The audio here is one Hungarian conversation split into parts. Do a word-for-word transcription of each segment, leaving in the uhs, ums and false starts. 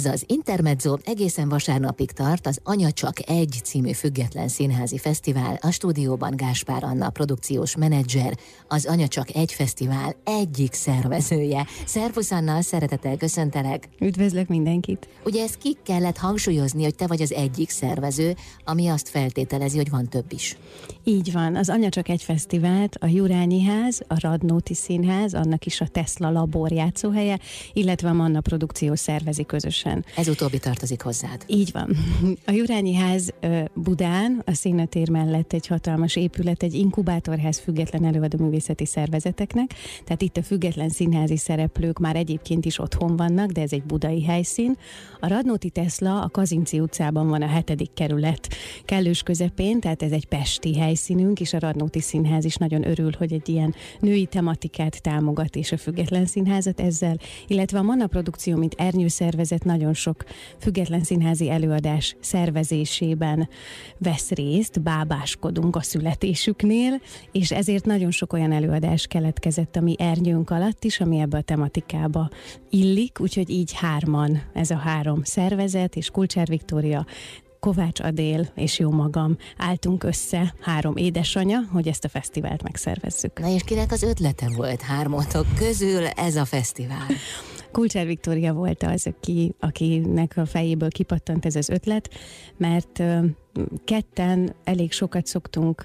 Ez az Intermezzo egészen vasárnapig tart, az Anya Csak Egy című független színházi fesztivál. A stúdióban Gáspár Anna produkciós menedzser, az Anya Csak Egy fesztivál egyik szervezője. Szervusz Anna, szeretettel köszöntelek. Üdvözlök mindenkit. Ugye ezt ki kellett hangsúlyozni, hogy te vagy az egyik szervező, ami azt feltételezi, hogy van több is. Így van, az Anya Csak Egy fesztivált a Jurányi Ház, a Radnóti Színház, annak is a Tesla Labor játszóhelye, illetve a Manaprodukció szervezi közösen. Ez utóbbi tartozik hozzád. Így van. A Jurányi Ház Budán, a Színatér mellett egy hatalmas épület, egy inkubátorház független előadó művészeti szervezeteknek, tehát itt a független színházi szereplők már egyébként is otthon vannak, de ez egy budai helyszín. A Radnóti Tesla a Kazinczy utcában van, a hetedik kerület kellős közepén, tehát ez egy pesti helyszínünk, és a Radnóti Színház is nagyon örül, hogy egy ilyen női tematikát támogat, és a független színházat ezzel, illetve a Manaprodukció, mint ernyőszervezet, nagyon sok független színházi előadás szervezésében vesz részt, bábáskodunk a születésüknél, és ezért nagyon sok olyan előadás keletkezett, ami ernyőnk alatt is, ami ebbe a tematikába illik, úgyhogy így hárman ez a három szervezet, és Kulcsár Viktória, Kovács Adél és jó magam álltunk össze, három édesanya, hogy ezt a fesztivált megszervezzük. Na és kinek az ötlete volt hármatok közül ez a fesztivál? Kulcsár Viktória volt az, aki, akinek a fejéből kipattant ez az ötlet, mert ketten elég sokat szoktunk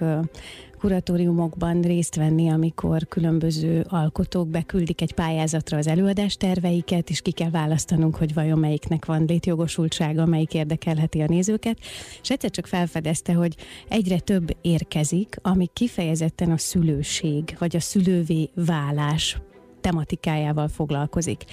kuratóriumokban részt venni, amikor különböző alkotók beküldik egy pályázatra az előadás terveiket, és ki kell választanunk, hogy vajon melyiknek van létjogosultsága, melyik érdekelheti a nézőket, és egyszer csak felfedezte, hogy egyre több érkezik, ami kifejezetten a szülőség, vagy a szülővé válás tematikájával foglalkozik.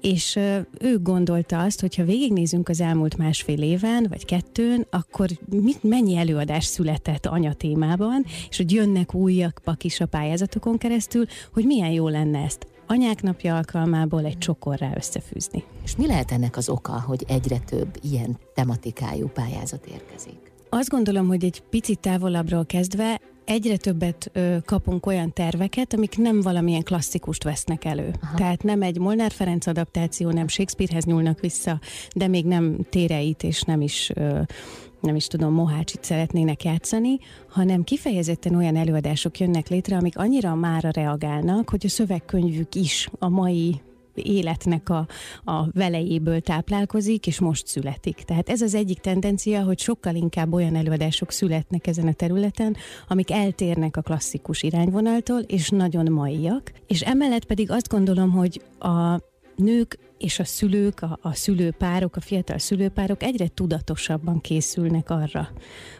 És ő gondolta azt, hogy ha végignézünk az elmúlt másfél éven, vagy kettőn, akkor mit, mennyi előadás született anya témában, és hogy jönnek újak is a pályázatokon keresztül, hogy milyen jó lenne ezt anyák napja alkalmából egy csokorrá összefűzni. És mi lehet ennek az oka, hogy egyre több ilyen tematikájú pályázat érkezik? Azt gondolom, hogy egy picit távolabbról kezdve egyre többet ö, kapunk olyan terveket, amik nem valamilyen klasszikust vesznek elő. Aha. Tehát nem egy Molnár Ferenc adaptáció, nem Shakespearehez nyúlnak vissza, de még nem Téreit és nem is... Ö, nem is tudom, Mohácsit szeretnének játszani, hanem kifejezetten olyan előadások jönnek létre, amik annyira mára reagálnak, hogy a szövegkönyvük is a mai életnek a, a velejéből táplálkozik, és most születik. Tehát ez az egyik tendencia, hogy sokkal inkább olyan előadások születnek ezen a területen, amik eltérnek a klasszikus irányvonaltól, és nagyon maiak. És emellett pedig azt gondolom, hogy a nők és a szülők, a, a szülőpárok, a fiatal szülőpárok egyre tudatosabban készülnek arra,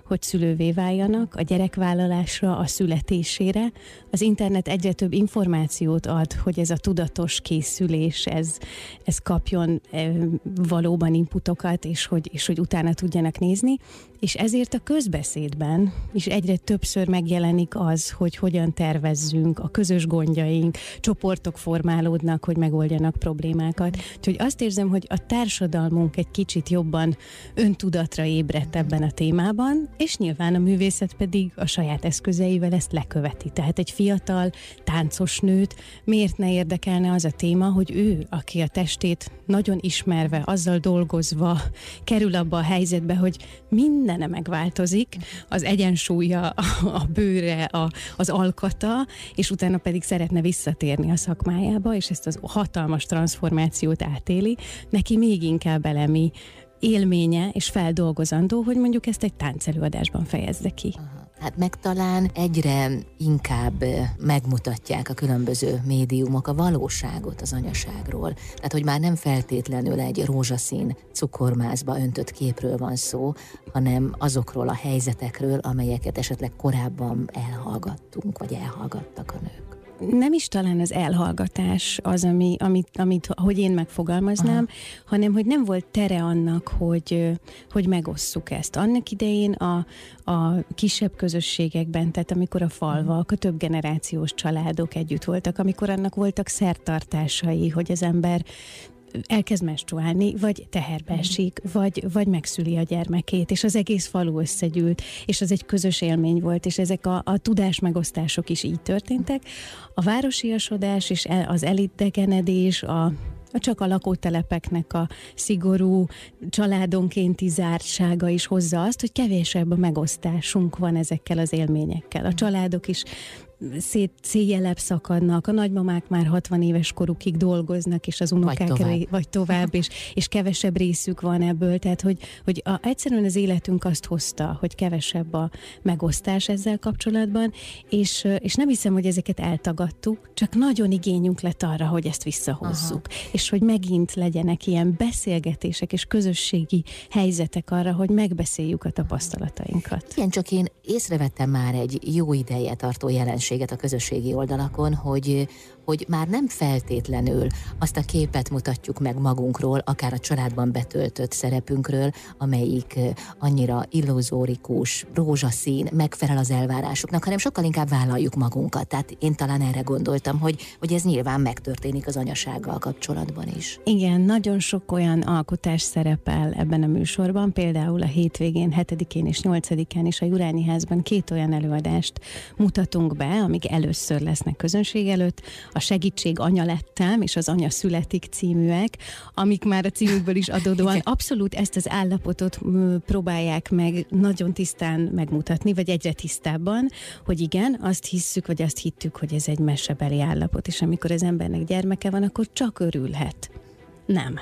hogy szülővé váljanak, a gyerekvállalásra, a születésére. Az internet egyre több információt ad, hogy ez a tudatos készülés, ez, ez kapjon e, valóban inputokat, és hogy, és hogy utána tudjanak nézni. És ezért a közbeszédben is egyre többször megjelenik az, hogy hogyan tervezzünk, a közös gondjaink, csoportok formálódnak, hogy megoldjanak problémákat. Úgyhogy azt érzem, hogy a társadalmunk egy kicsit jobban öntudatra ébredt ebben a témában, és nyilván a művészet pedig a saját eszközeivel ezt leköveti. Tehát egy fiatal, táncos nőt miért ne érdekelne az a téma, hogy ő, aki a testét nagyon ismerve, azzal dolgozva kerül abba a helyzetbe, hogy mindene megváltozik, az egyensúlya, a bőre, a, az alkata, és utána pedig szeretne visszatérni a szakmájába, és ezt az hatalmas transformációt átéli, neki még inkább elemi élménye és feldolgozandó, hogy mondjuk ezt egy táncelőadásban fejezze ki. Aha. Hát meg talán egyre inkább megmutatják a különböző médiumok a valóságot az anyaságról. Tehát, hogy már nem feltétlenül egy rózsaszín cukormászba öntött képről van szó, hanem azokról a helyzetekről, amelyeket esetleg korábban elhallgattunk, vagy elhallgattak a nők. Nem is talán az elhallgatás az, ami, amit, amit hogy én megfogalmaznám, aha, hanem hogy nem volt tere annak, hogy, hogy megosszuk ezt. Annak idején a, a kisebb közösségekben, tehát amikor a falvak, a több generációs családok együtt voltak, amikor annak voltak szertartásai, hogy az ember elkezd menstruálni, vagy teherbe esik, vagy, vagy megszüli a gyermekét, és az egész falu összegyűlt, és az egy közös élmény volt, és ezek a, a tudásmegosztások is így történtek. A városiasodás és az elidegenedés, a csak a lakótelepeknek a szigorú családonkénti zártsága is hozza azt, hogy kevésebb a megosztásunk van ezekkel az élményekkel. A családok is szét, széjjelebb szakadnak, a nagymamák már hatvan éves korukig dolgoznak, és az unokák vagy tovább, vagy tovább és, és kevesebb részük van ebből, tehát hogy, hogy a, egyszerűen az életünk azt hozta, hogy kevesebb a megosztás ezzel kapcsolatban, és, és nem hiszem, hogy ezeket eltagadtuk, csak nagyon igényünk lett arra, hogy ezt visszahozzuk, aha, és hogy megint legyenek ilyen beszélgetések és közösségi helyzetek arra, hogy megbeszéljük a tapasztalatainkat. Igen, csak én észrevettem már egy jó ideje tartó jelenség a közösségi oldalakon, hogy, hogy már nem feltétlenül azt a képet mutatjuk meg magunkról, akár a családban betöltött szerepünkről, amelyik annyira illuzórikus, rózsaszín, megfelel az elvárásoknak, hanem sokkal inkább vállaljuk magunkat. Tehát én talán erre gondoltam, hogy, hogy ez nyilván megtörténik az anyasággal kapcsolatban is. Igen, nagyon sok olyan alkotás szerepel ebben a műsorban, például a hétvégén, hetedikén és nyolcadikán is a Jurányi Házban két olyan előadást mutatunk be, amik először lesznek közönség előtt, a Segítség anya lettem és az Anya születik címűek, amik már a címükből is adódóan abszolút ezt az állapotot próbálják meg nagyon tisztán megmutatni, vagy egyre tisztábban, hogy igen, azt hisszük, vagy azt hittük, hogy ez egy mesebeli állapot, és amikor az embernek gyermeke van, akkor csak örülhet. Nem.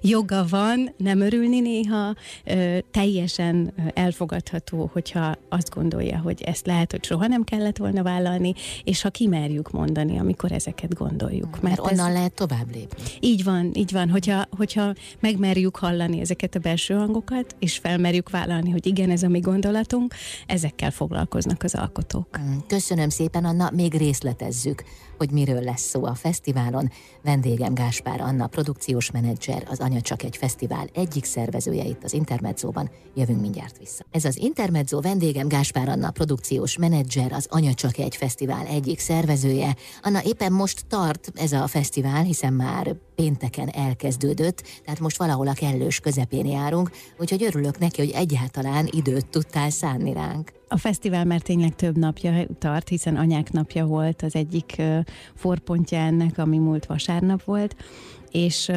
Joga van nem örülni néha, ö, teljesen elfogadható, hogyha azt gondolja, hogy ezt lehet, hogy soha nem kellett volna vállalni, és ha kimerjük mondani, amikor ezeket gondoljuk. Mert, mert onnan ez... lehet tovább lépni. Így van, így van, hogyha, hogyha megmerjük hallani ezeket a belső hangokat, és felmerjük vállalni, hogy igen, ez a mi gondolatunk, ezekkel foglalkoznak az alkotók. Köszönöm szépen, Anna, még részletezzük, hogy miről lesz szó a fesztiválon. Vendégem Gáspár Anna, produkciós menedzser, az Anya Csak Egy Fesztivál egyik szervezője itt az Intermedzóban. Jövünk mindjárt vissza. Ez az Intermedzó, vendégem Gáspár Anna, produkciós menedzser, az Anya Csak Egy Fesztivál egyik szervezője. Anna, éppen most tart ez a fesztivál, hiszen már pénteken elkezdődött, tehát most valahol a kellős közepén járunk, úgyhogy örülök neki, hogy egyáltalán időt tudtál szánni ránk. A fesztivál már tényleg több napja tart, hiszen Anyák napja volt az egyik forpontja ennek, ami múlt vasárnap volt, és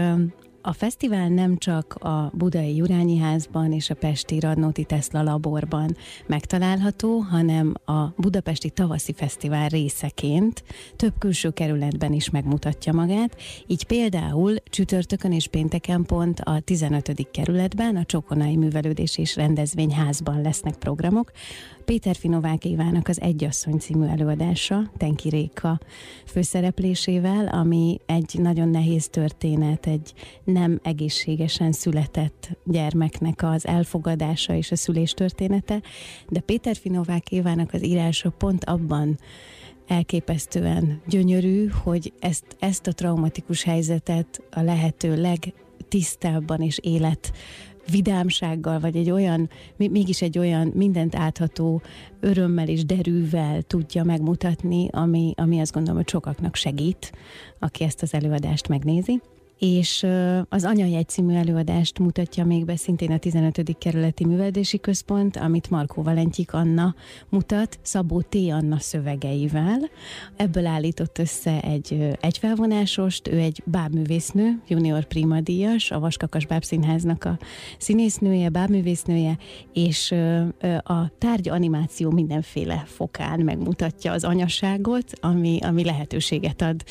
a fesztivál nem csak a budai Jurányi Házban és a pesti Radnóti Tesla Laborban megtalálható, hanem a Budapesti Tavaszi Fesztivál részeként több külső kerületben is megmutatja magát. Így például csütörtökön és pénteken pont a tizenötödik kerületben a Csokonai Művelődés és Rendezvényházban lesznek programok. Péterfy-Novák Évának az Egyasszony című előadása, Tenki Réka főszereplésével, ami egy nagyon nehéz történet, egy nem egészségesen született gyermeknek az elfogadása és a szülés története, de Péterfy-Novák Évának az írása pont abban elképesztően gyönyörű, hogy ezt, ezt a traumatikus helyzetet a lehető legtisztábban és élet vidámsággal, vagy egy olyan, mégis egy olyan mindent átható örömmel és derűvel tudja megmutatni, ami, ami azt gondolom, hogy sokaknak segít, aki ezt az előadást megnézi. És az Anyajegy című előadást mutatja még be szintén a tizenötödik kerületi művelődési központ, amit Markó Valentyik Anna mutat, Szabó T. Anna szövegeivel. Ebből állított össze egy egyfelvonásost, ő egy bábművésznő, junior primadíjas, a Vaskakas Báb Színháznak a színésznője, bábművésznője, és a tárgy animáció mindenféle fokán megmutatja az anyaságot, ami, ami lehetőséget ad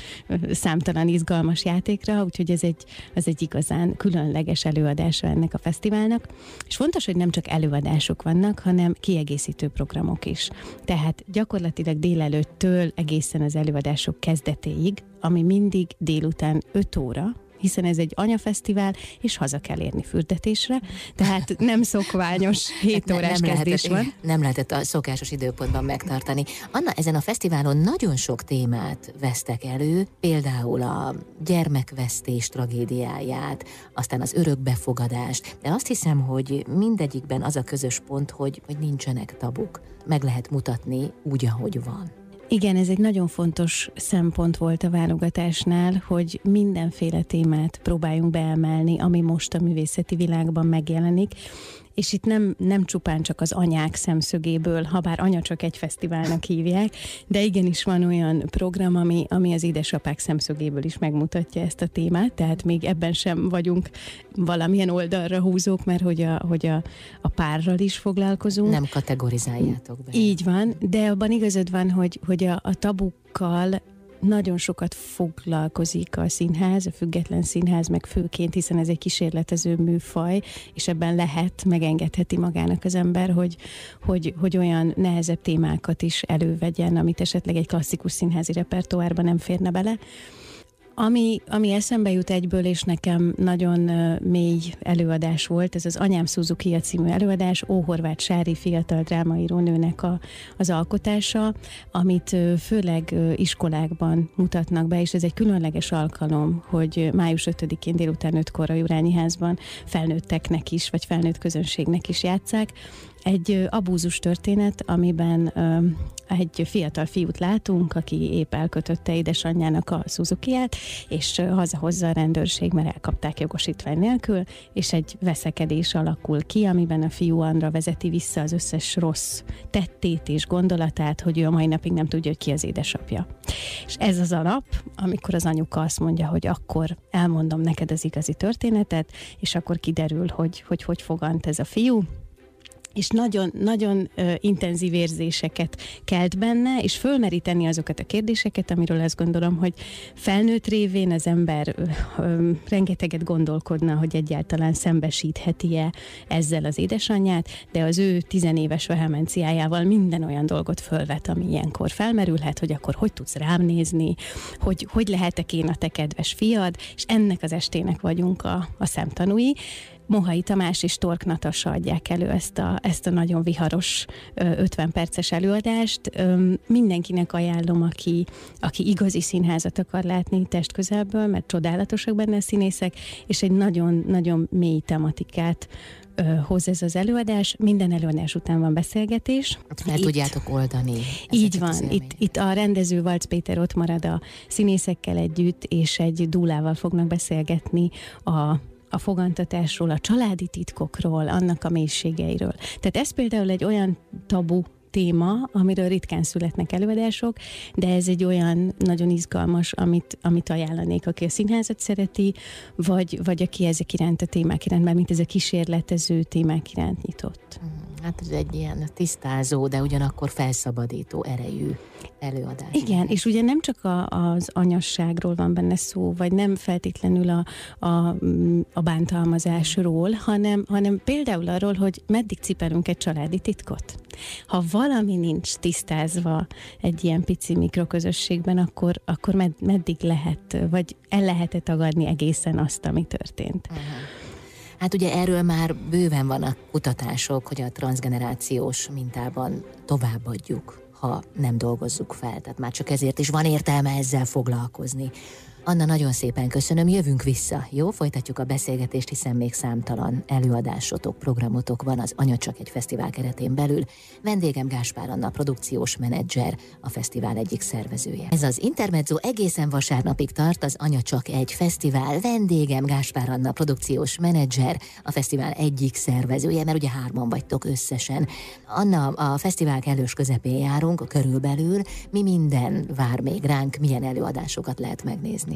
számtalan izgalmas játékra, úgyhogy ez Ez egy, ez egy igazán különleges előadása ennek a fesztiválnak, és fontos, hogy nem csak előadások vannak, hanem kiegészítő programok is. Tehát gyakorlatilag délelőttől egészen az előadások kezdetéig, ami mindig délután öt óra, hiszen ez egy anyafesztivál, és haza kell érni fürdetésre, tehát nem szokványos hét órás nem, nem kezdés lehetett, van. Nem lehetett a szokásos időpontban megtartani. Anna, ezen a fesztiválon nagyon sok témát vesztek elő, például a gyermekvesztés tragédiáját, aztán az örökbefogadást, de azt hiszem, hogy mindegyikben az a közös pont, hogy, hogy nincsenek tabuk. Meg lehet mutatni úgy, ahogy van. Igen, ez egy nagyon fontos szempont volt a válogatásnál, hogy mindenféle témát próbáljunk beemelni, ami most a művészeti világban megjelenik, és itt nem, nem csupán csak az anyák szemszögéből, ha bár Anya Csak Egy fesztiválnak hívják, de igenis van olyan program, ami, ami az édesapák szemszögéből is megmutatja ezt a témát, tehát még ebben sem vagyunk valamilyen oldalra húzók, mert hogy a, hogy a, a párral is foglalkozunk. Nem kategorizáljátok be. Így van, de abban igazad van, hogy, hogy a, a tabukkal nagyon sokat foglalkozik a színház, a független színház, meg főként, hiszen ez egy kísérletező műfaj, és ebben lehet, megengedheti magának az ember, hogy, hogy, hogy olyan nehezebb témákat is elővegyen, amit esetleg egy klasszikus színházi repertoárban nem férne bele. Ami, ami eszembe jut egyből, és nekem nagyon uh, mély előadás volt, ez az Anyám Suzuki című előadás, Ó Horváth Sári fiatal drámaíró nőnek a, az alkotása, amit uh, főleg uh, iskolákban mutatnak be, és ez egy különleges alkalom, hogy uh, május ötödikén délután ötkor a Jurányi Házban felnőtteknek is, vagy felnőtt közönségnek is játsszák. Egy abúzus történet, amiben egy fiatal fiút látunk, aki épp elkötötte édesanyjának a Suzukiját, és hazahozza a rendőrség, mert elkapták jogosítvány nélkül, és egy veszekedés alakul ki, amiben a fiú Andra vezeti vissza az összes rossz tettét és gondolatát, hogy ő a mai napig nem tudja, hogy ki az édesapja. És ez az a nap, amikor az anyuka azt mondja, hogy akkor elmondom neked az igazi történetet, és akkor kiderül, hogy hogy, hogy fogant ez a fiú, és nagyon, nagyon uh, intenzív érzéseket kelt benne, és fölmeríteni azokat a kérdéseket, amiről azt gondolom, hogy felnőtt révén az ember uh, um, rengeteget gondolkodna, hogy egyáltalán szembesítheti-e ezzel az édesanyját, de az ő tizenéves vehemenciájával minden olyan dolgot fölvet, ami ilyenkor felmerülhet, hogy akkor hogy tudsz rám nézni, hogy, hogy lehetek én a te kedves fiad, és ennek az estének vagyunk a, a szemtanúi. Mohai Tamás és Tork Natasa adják elő ezt a, ezt a nagyon viharos ötven perces előadást. Mindenkinek ajánlom, aki, aki igazi színházat akar látni test közelből, mert csodálatosak benne a színészek, és egy nagyon-nagyon mély tematikát hoz ez az előadás. Minden előadás után van beszélgetés. Fel itt, tudjátok oldani. Így van. Itt, itt a rendező Valc Péter ott marad a színészekkel együtt, és egy dúlával fognak beszélgetni a a fogantatásról, a családi titkokról, annak a mélységeiről. Tehát ez például egy olyan tabu téma, amiről ritkán születnek előadások, de ez egy olyan nagyon izgalmas, amit, amit ajánlanék, aki a színházat szereti, vagy, vagy aki ezek iránt a témák iránt, mert mint ez a kísérletező témák iránt nyitott. Hát ez egy ilyen tisztázó, de ugyanakkor felszabadító erejű előadás. Igen, és ugye nem csak a, az anyasságról van benne szó, vagy nem feltétlenül a, a, a bántalmazásról, hanem, hanem például arról, hogy meddig cipelünk egy családi titkot. Ha valami nincs tisztázva egy ilyen pici mikroközösségben, akkor, akkor med, meddig lehet, vagy el lehet-e tagadni egészen azt, ami történt. Aha. Hát ugye erről már bőven vannak kutatások, hogy a transzgenerációs mintában továbbadjuk, ha nem dolgozzuk fel. Tehát már csak ezért is van értelme ezzel foglalkozni. Anna, nagyon szépen köszönöm, jövünk vissza, jó? Folytatjuk a beszélgetést, hiszen még számtalan előadásotok, programotok van az Anya Csak Egy fesztivál keretén belül. Vendégem Gáspár Anna, produkciós menedzser, a fesztivál egyik szervezője. Ez az Intermezzo egészen vasárnapig tart, az Anya Csak Egy fesztivál. Vendégem Gáspár Anna, produkciós menedzser, a fesztivál egyik szervezője, mert ugye hárman vagytok összesen. Anna, a fesztivál kellős közepén járunk, körülbelül. Mi minden vár még ránk, milyen előadásokat lehet megnézni?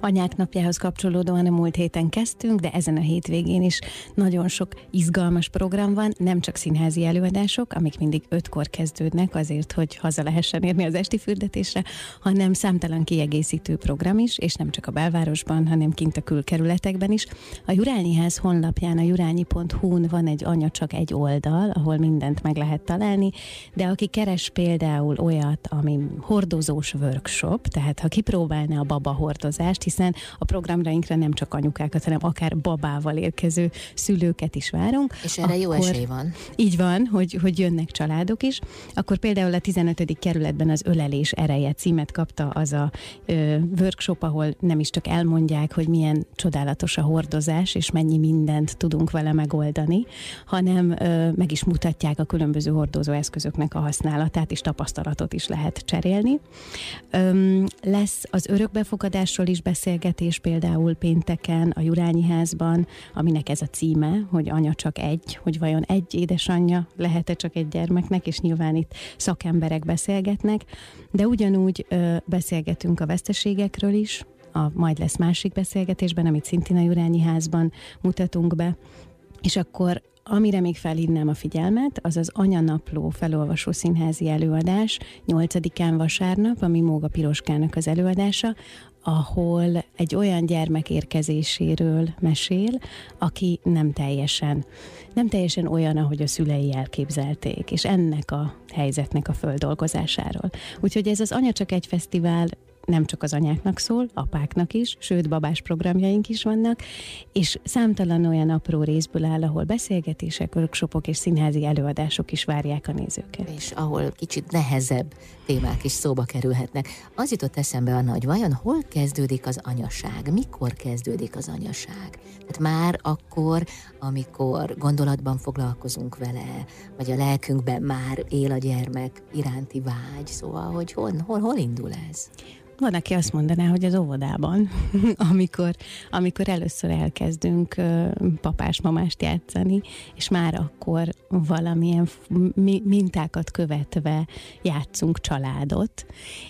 Anyák napjához kapcsolódóan a múlt héten kezdtünk, de ezen a hétvégén is nagyon sok izgalmas program van, nem csak színházi előadások, amik mindig ötkor kezdődnek azért, hogy haza lehessen érni az esti fürdetésre, hanem számtalan kiegészítő program is, és nem csak a belvárosban, hanem kint a külkerületekben is. A Jurányi Ház honlapján, a jurányi pont hu-n van egy Anya Csak Egy oldal, ahol mindent meg lehet találni, de aki keres például olyat, ami hordozós workshop, tehát ha kipróbálná a baba hordozást, hiszen a programrainkra nem csak anyukákat, hanem akár babával érkező szülőket is várunk. És erre akkor jó esély van. Így van, hogy, hogy jönnek családok is. Akkor például a tizenötödik kerületben az Ölelés ereje címet kapta az a ö, workshop, ahol nem is csak elmondják, hogy milyen csodálatos a hordozás, és mennyi mindent tudunk vele megoldani, hanem ö, meg is mutatják a különböző hordozóeszközöknek a használatát, és tapasztalatot is lehet cserélni. Ö, lesz az örökbefogad előadásról is beszélgetés például pénteken a Jurányi Házban, aminek ez a címe, hogy Anya csak egy, hogy vajon egy édesanyja lehet-e csak egy gyermeknek, és nyilván itt szakemberek beszélgetnek, de ugyanúgy ö, beszélgetünk a veszteségekről is, a majd lesz másik beszélgetésben, amit szintén a Jurányi Házban mutatunk be, és akkor amire még felhívnám a figyelmet, az az Anyanapló felolvasó színházi előadás, nyolcadikán vasárnap, ami Móga Piroskának az előadása, ahol egy olyan gyermek érkezéséről mesél, aki nem teljesen, nem teljesen olyan, ahogy a szülei elképzelték, és ennek a helyzetnek a földolgozásáról. Úgyhogy ez az Anya Csak Egy fesztivál nem csak az anyáknak szól, apáknak is, sőt, babás programjaink is vannak, és számtalan olyan apró részből áll, ahol beszélgetések, workshopok és színházi előadások is várják a nézőket. És ahol kicsit nehezebb témák is szóba kerülhetnek. Az jutott eszembe, Anna, hogy vajon hol kezdődik az anyaság? Mikor kezdődik az anyaság? Hát már akkor, amikor gondolatban foglalkozunk vele, vagy a lelkünkben már él a gyermek iránti vágy, szóval, hogy hol, hol, hol indul ez? Van, aki azt mondaná, hogy az óvodában, amikor, amikor először elkezdünk papás-mamást játszani, és már akkor valamilyen mintákat követve játszunk családot,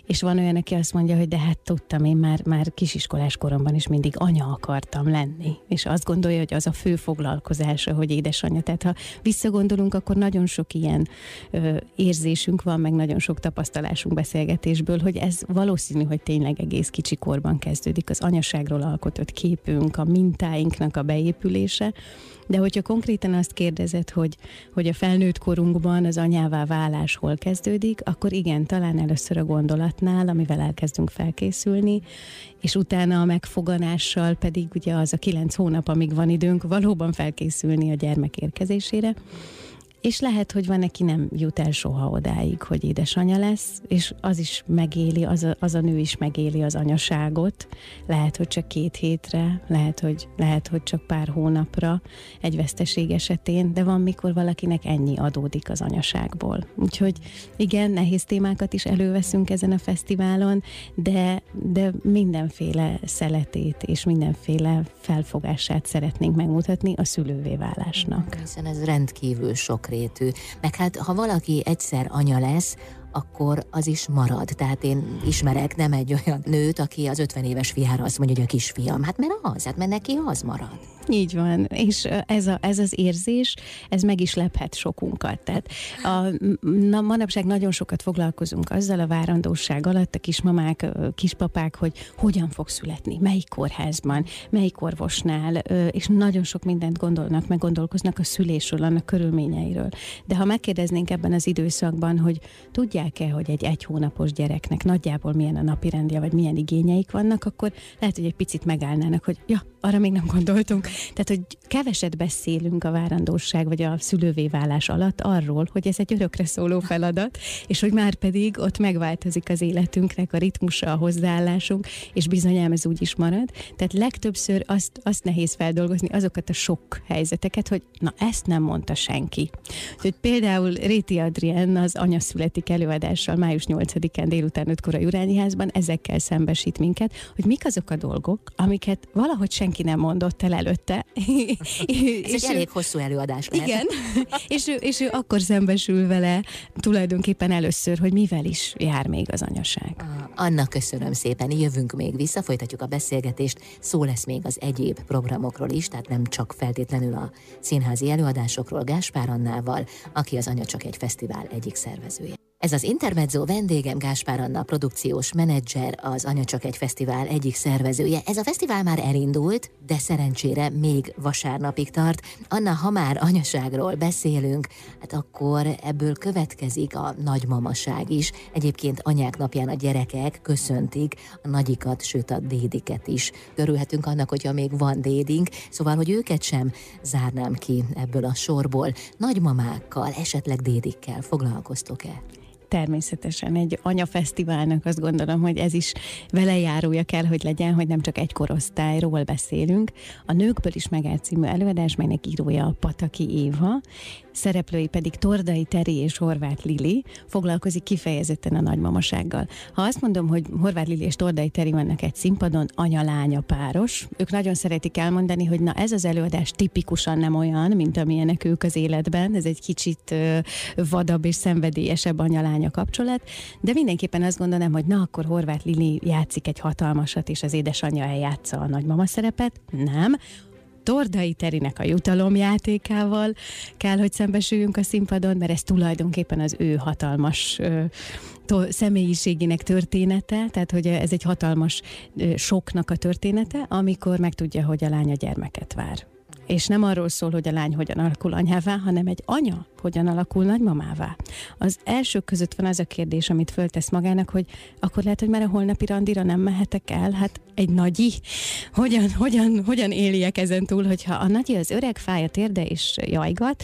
és van olyan, aki azt mondja, hogy de hát tudtam, én már, már kisiskolás koromban is mindig anya akartam lenni, és azt gondolja, hogy az a fő foglalkozása, hogy édesanyja. Tehát ha visszagondolunk, akkor nagyon sok ilyen ö, érzésünk van, meg nagyon sok tapasztalásunk beszélgetésből, hogy ez valószínű, hogy tényleg egész kicsi korban kezdődik az anyaságról alkotott képünk, a mintáinknak a beépülése, de hogyha konkrétan azt kérdezed, hogy, hogy a felnőtt korunkban az anyává válás hol kezdődik, akkor igen, talán először a gondolatnál, amivel elkezdünk felkészülni, és utána a megfoganással pedig ugye az a kilenc hónap, amíg van időnk valóban felkészülni a gyermek érkezésére. És lehet, hogy van, neki nem jut el soha odáig, hogy édesanya lesz, és az is megéli, az a, az a nő is megéli az anyaságot. Lehet, hogy csak két hétre, lehet hogy, lehet, hogy csak pár hónapra egy veszteség esetén, de van, mikor valakinek ennyi adódik az anyaságból. Úgyhogy igen, nehéz témákat is előveszünk ezen a fesztiválon, de, de mindenféle szeletét és mindenféle felfogását szeretnénk megmutatni a szülővé válásnak. Hiszen ez rendkívül sok rétű. Meg hát, ha valaki egyszer anya lesz, akkor az is marad. Tehát én ismerek nem egy olyan nőt, aki az ötven éves fiára azt mondja, hogy a kisfiam. Hát mert az, hát mert neki az marad. Így van, és ez, a, ez az érzés, ez meg is lephet sokunkat. Tehát a, na, manapság nagyon sokat foglalkozunk azzal a várandóság alatt, a kismamák, a kispapák, hogy hogyan fog születni, melyik kórházban, melyik orvosnál, és nagyon sok mindent gondolnak, meg gondolkoznak a szülésről, annak körülményeiről. De ha megkérdeznénk ebben az időszakban, hogy tudják-e, hogy egy egy hónapos gyereknek nagyjából milyen a napirendje, vagy milyen igényeik vannak, akkor lehet, hogy egy picit megállnának, hogy ja, arra még nem gondoltunk. Tehát, hogy keveset beszélünk a várandóság vagy a szülővé válás alatt arról, hogy ez egy örökre szóló feladat, és hogy már pedig ott megváltozik az életünknek a ritmusa, a hozzáállásunk, és bizonyám ez úgy is marad. Tehát legtöbbször azt, azt nehéz feldolgozni, azokat a sok helyzeteket, hogy na, ezt nem mondta senki. Úgyhogy például Réti Adrián az Anya születik előadással május nyolcadikán délután ötkor a Jurányi Házban ezekkel szembesít minket, hogy mik azok a dolgok, amiket valahogy senki nem mondott el előtte. Ez és egy elég hosszú előadás. Igen, és ő, és ő akkor szembesül vele tulajdonképpen először, hogy mivel is jár még az anyaság. Anna, köszönöm szépen, jövünk még vissza, folytatjuk a beszélgetést, szó lesz még az egyéb programokról is, tehát nem csak feltétlenül a színházi előadásokról, Gáspár Annával, aki az Anya Csak Egy fesztivál egyik szervezője. Ez az Intermezzo, vendégem Gáspár Anna, produkciós menedzser, az Anya Csak Egy fesztivál egyik szervezője. Ez a fesztivál már elindult, de szerencsére még vasárnapig tart. Anna, ha már anyaságról beszélünk, hát akkor ebből következik a nagymamaság is. Egyébként Anyák napján a gyerekek köszöntik a nagyikat, sőt a dédiket is. Örülhetünk annak, hogyha még van dédink, szóval, hogy őket sem zárnám ki ebből a sorból. Nagymamákkal, esetleg dédikkel foglalkoztok-e? természetesen egy anyafesztiválnak azt gondolom, hogy ez is velejárója kell, hogy legyen, hogy nem csak egy korosztályról beszélünk. A Nőkből is megáll című előadás, melynek írója a Pataki Éva, szereplői pedig Tordai Teri és Horváth Lili, foglalkozik kifejezetten a nagymamasággal. Ha azt mondom, hogy Horváth Lili és Tordai Teri vannak egy színpadon, anya-lánya páros, ők nagyon szeretik elmondani, hogy na ez az előadás tipikusan nem olyan, mint amilyenek ők az életben, ez egy kicsit vadabb és szenvedélyesebb anya-lánya kapcsolat, de mindenképpen azt gondolom, hogy na akkor Horváth Lili játszik egy hatalmasat, és az édesanyja eljátsza a nagymama szerepet. Nem. Tordai Terinek a jutalomjátékával kell, hogy szembesüljünk a színpadon, mert ez tulajdonképpen az ő hatalmas ö, személyiségének története, tehát hogy ez egy hatalmas ö, soknak a története, amikor megtudja, hogy a lánya gyermeket vár. És nem arról szól, hogy a lány hogyan alakul anyává, hanem egy anya hogyan alakul nagymamává. Az elsők között van az a kérdés, amit föltesz magának, hogy akkor lehet, hogy már a holnapi randira nem mehetek el, hát egy nagyi. Hogyan, hogyan, hogyan éljek ezen túl, hogyha a nagyi az öreg, fáj a térde és jajgat,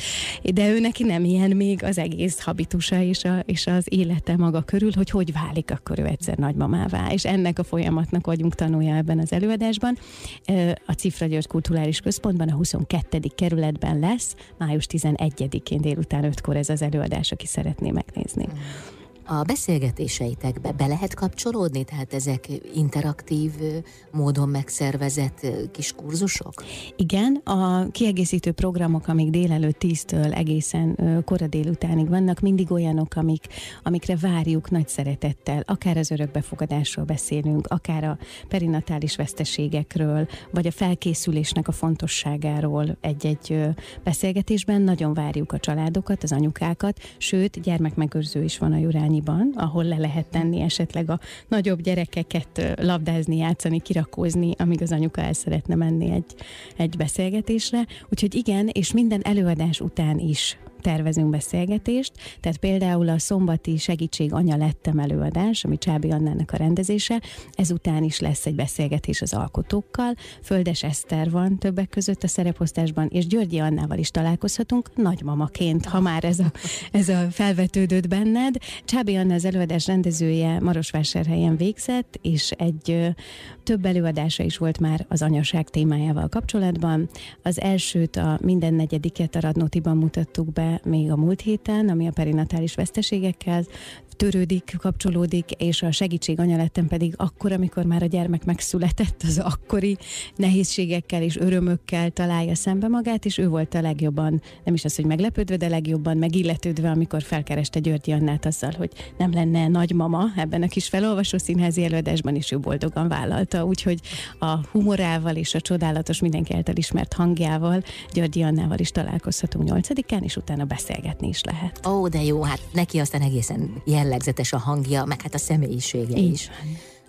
de ő neki nem ilyen még az egész habitusa és, a, és az élete maga körül, hogy hogy válik akkor ő egyszer nagymamává. És ennek a folyamatnak vagyunk tanulja ebben az előadásban. A Cifra György Kulturális Központban a huszonkettő kerületben lesz, május tizenegyedikén délután ötkor ez az előadás, aki szeretné megnézni. A beszélgetéseitekbe be lehet kapcsolódni? Tehát ezek interaktív módon megszervezett kis kurzusok? Igen, a kiegészítő programok, amik délelőtt tíztől egészen kora délutánig vannak, mindig olyanok, amik, amikre várjuk nagy szeretettel. Akár az örökbefogadásról beszélünk, akár a perinatális veszteségekről, vagy a felkészülésnek a fontosságáról egy-egy beszélgetésben. Nagyon várjuk a családokat, az anyukákat, sőt, gyermekmegőrző is van a Jurányi, ahol le lehet tenni esetleg a nagyobb gyerekeket labdázni, játszani, kirakózni, amíg az anyuka el szeretne menni egy, egy beszélgetésre. Úgyhogy igen, és minden előadás után is tervezünk beszélgetést, tehát például a szombati Segítség anya lettem előadás, ami Csábi Annának a rendezése, ezután is lesz egy beszélgetés az alkotókkal, Földes Eszter van többek között a szereposztásban, és Györgyi Annával is találkozhatunk nagymamaként, ha már ez a, ez a felvetődött benned. Csábi Anna az előadás rendezője, Marosvásárhelyen végzett, és egy több előadása is volt már az anyaság témájával kapcsolatban. Az elsőt, a minden negyediket a Radnótiban mutattuk be még a múlt héten, ami a perinatális veszteségekkel törődik, kapcsolódik, és a Segítség anya lettem pedig akkor, amikor már a gyermek megszületett, az akkori nehézségekkel és örömökkel találja szembe magát, és ő volt a legjobban, nem is az, hogy meglepődve, de legjobban megilletődve, amikor felkereste Györgyi Annát azzal, hogy nem lenne nagymama ebben a kis felolvasó színházi előadásban, és ő boldogan vállalta, úgyhogy a humorával és a csodálatos, mindenki által ismert hangjával Györgyi Annával is találkozhatunk nyolcadikán, és utána beszélgetni is lehet. Ó, de jó, hát neki aztán egészen jell- legzetes a hangja, meg hát a személyisége így is. Van.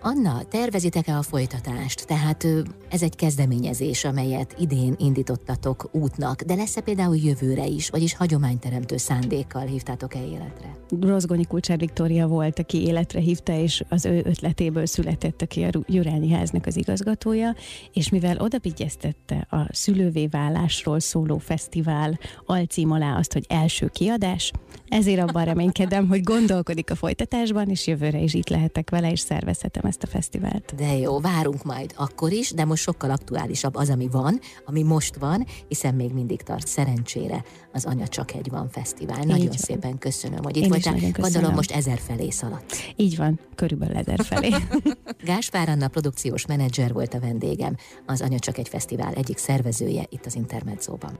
Anna, tervezitek-e a folytatást? Tehát ez egy kezdeményezés, amelyet idén indítottatok útnak, de lesz-e például jövőre is, vagyis hagyományteremtő szándékkal hívtátok-e életre? Rozgonyi Kulcsár Viktória volt, aki életre hívta, és az ő ötletéből született, aki a Jurányi Háznak az igazgatója, és mivel odafigyeztette a szülővé válásról szóló fesztivál alcím alá azt, hogy első kiadás, ezért abban reménykedem, hogy gondolkodik a folytatásban, és jövőre is itt lehetek vele, és szervezhetem ezt a fesztivált. De jó, várunk majd akkor is, de most sokkal aktuálisabb az, ami van, ami most van, hiszen még mindig tart szerencsére az Anya Csak Egy van fesztivál. Így nagyon van. Szépen köszönöm, hogy itt voltál. Gondolom most ezer felé szaladt. Így van, körülbelül ezer felé. Gáspár Anna produkciós menedzser volt a vendégem, az Anya Csak Egy fesztivál egyik szervezője itt az Intermedzóban.